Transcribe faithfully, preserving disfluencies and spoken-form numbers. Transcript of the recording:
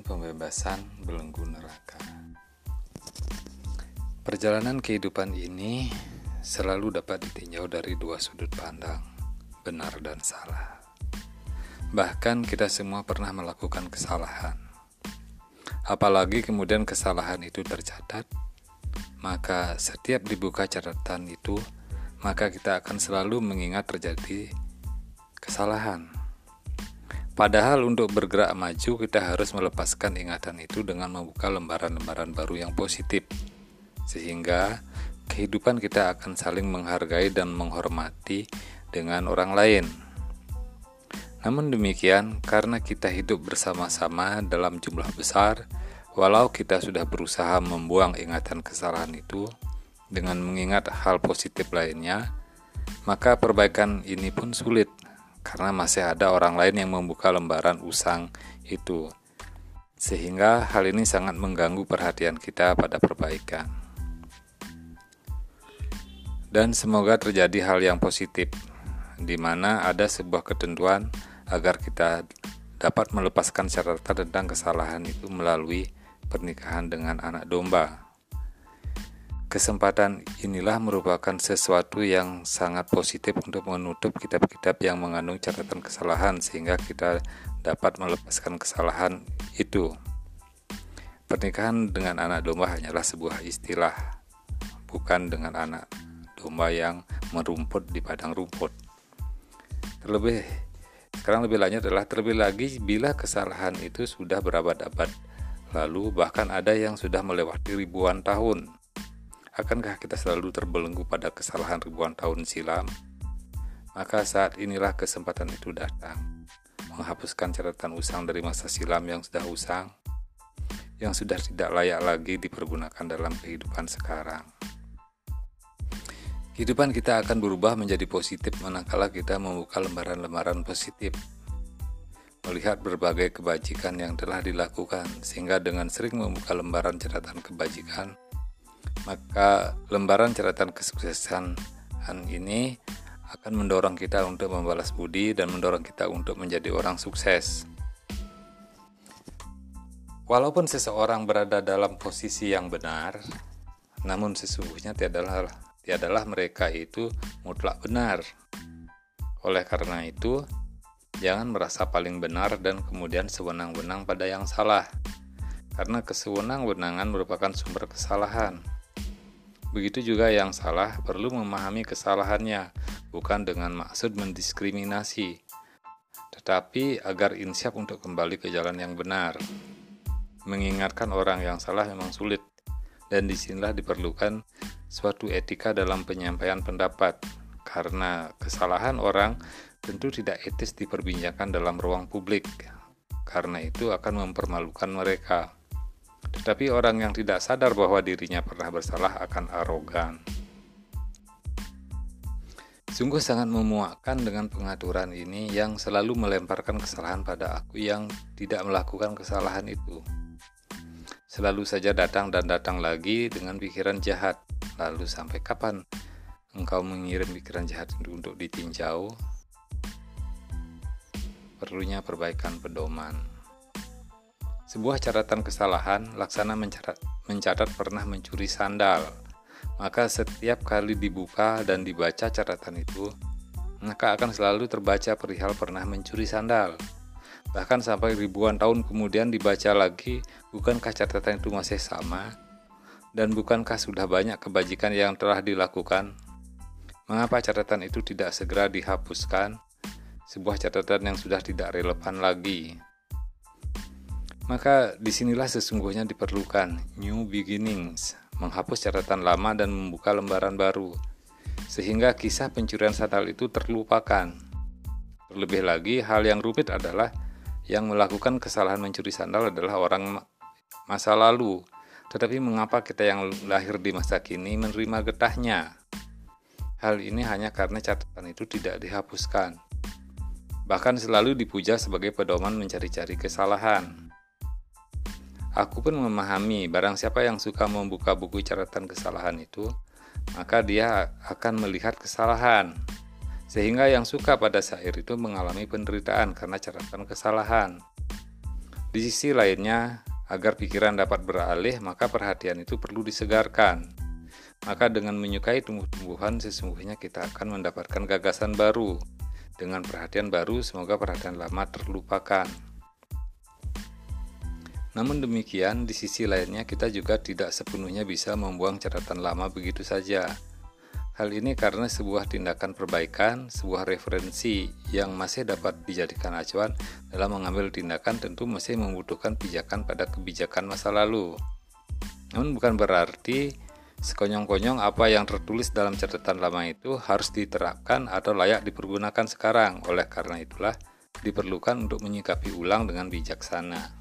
Jalan Pembebasan Belenggu Neraka. Perjalanan kehidupan ini selalu dapat ditinjau dari dua sudut pandang, benar dan salah. Bahkan kita semua pernah melakukan kesalahan. Apalagi kemudian kesalahan itu tercatat, maka setiap dibuka catatan itu, maka kita akan selalu mengingat terjadi kesalahan. Padahal untuk bergerak maju kita harus melepaskan ingatan itu dengan membuka lembaran-lembaran baru yang positif, sehingga kehidupan kita akan saling menghargai dan menghormati dengan orang lain. Namun demikian, karena kita hidup bersama-sama dalam jumlah besar, walau kita sudah berusaha membuang ingatan kesalahan itu dengan mengingat hal positif lainnya, maka perbaikan ini pun sulit. Karena masih ada orang lain yang membuka lembaran usang itu, sehingga hal ini sangat mengganggu perhatian kita pada perbaikan. Dan semoga terjadi hal yang positif, di mana ada sebuah ketentuan agar kita dapat melepaskan syarat tentang kesalahan itu melalui pernikahan dengan anak domba. Kesempatan inilah merupakan sesuatu yang sangat positif untuk menutup kitab-kitab yang mengandung catatan kesalahan, sehingga kita dapat melepaskan kesalahan itu. Pernikahan dengan anak domba hanyalah sebuah istilah, bukan dengan anak domba yang merumput di padang rumput. Terlebih, sekarang lebih lanjut adalah terlebih lagi bila kesalahan itu sudah berabad-abad lalu, bahkan ada yang sudah melewati ribuan tahun. Akankah kita selalu terbelenggu pada kesalahan ribuan tahun silam? Maka saat inilah kesempatan itu datang, menghapuskan catatan usang dari masa silam yang sudah usang, yang sudah tidak layak lagi dipergunakan dalam kehidupan sekarang. Kehidupan kita akan berubah menjadi positif manakala kita membuka lembaran-lembaran positif, melihat berbagai kebajikan yang telah dilakukan, sehingga dengan sering membuka lembaran catatan kebajikan, maka lembaran catatan kesuksesan ini akan mendorong kita untuk membalas budi dan mendorong kita untuk menjadi orang sukses. Walaupun seseorang berada dalam posisi yang benar, namun sesungguhnya tiadalah, tiadalah mereka itu mutlak benar. Oleh karena itu, jangan merasa paling benar dan kemudian sewenang-wenang pada yang salah, karena kesewenang-wenangan merupakan sumber kesalahan. Begitu juga yang salah perlu memahami kesalahannya, bukan dengan maksud mendiskriminasi, tetapi agar insyaf untuk kembali ke jalan yang benar. Mengingatkan orang yang salah memang sulit, dan disinilah diperlukan suatu etika dalam penyampaian pendapat, karena kesalahan orang tentu tidak etis diperbincangkan dalam ruang publik, karena itu akan mempermalukan mereka. Tetapi orang yang tidak sadar bahwa dirinya pernah bersalah akan arogan. Sungguh sangat memuakkan dengan pengaturan ini yang selalu melemparkan kesalahan pada aku yang tidak melakukan kesalahan itu. Selalu saja datang dan datang lagi dengan pikiran jahat. Lalu sampai kapan engkau mengirim pikiran jahat untuk ditinjau? Perlunya perbaikan pedoman. Sebuah catatan kesalahan, laksana mencatat, mencatat pernah mencuri sandal. Maka setiap kali dibuka dan dibaca catatan itu, maka akan selalu terbaca perihal pernah mencuri sandal. Bahkan sampai ribuan tahun kemudian dibaca lagi, bukankah catatan itu masih sama? Dan bukankah sudah banyak kebajikan yang telah dilakukan? Mengapa catatan itu tidak segera dihapuskan? Sebuah catatan yang sudah tidak relevan lagi. Maka disinilah sesungguhnya diperlukan new beginnings, menghapus catatan lama dan membuka lembaran baru, sehingga kisah pencurian sandal itu terlupakan. Terlebih lagi, hal yang rumit adalah yang melakukan kesalahan mencuri sandal adalah orang masa lalu, tetapi mengapa kita yang lahir di masa kini menerima getahnya? Hal ini hanya karena catatan itu tidak dihapuskan, bahkan selalu dipuja sebagai pedoman mencari-cari kesalahan. Aku pun memahami, barang siapa yang suka membuka buku catatan kesalahan itu, maka dia akan melihat kesalahan. Sehingga yang suka pada syair itu mengalami penderitaan karena catatan kesalahan. Di sisi lainnya, agar pikiran dapat beralih, maka perhatian itu perlu disegarkan. Maka dengan menyukai tumbuh-tumbuhan, sesungguhnya kita akan mendapatkan gagasan baru. Dengan perhatian baru, semoga perhatian lama terlupakan. Namun demikian, di sisi lainnya kita juga tidak sepenuhnya bisa membuang catatan lama begitu saja. Hal ini karena sebuah tindakan perbaikan, sebuah referensi yang masih dapat dijadikan acuan dalam mengambil tindakan tentu masih membutuhkan pijakan pada kebijakan masa lalu. Namun bukan berarti sekonyong-konyong apa yang tertulis dalam catatan lama itu harus diterapkan atau layak dipergunakan sekarang. Oleh karena itulah diperlukan untuk menyikapi ulang dengan bijaksana.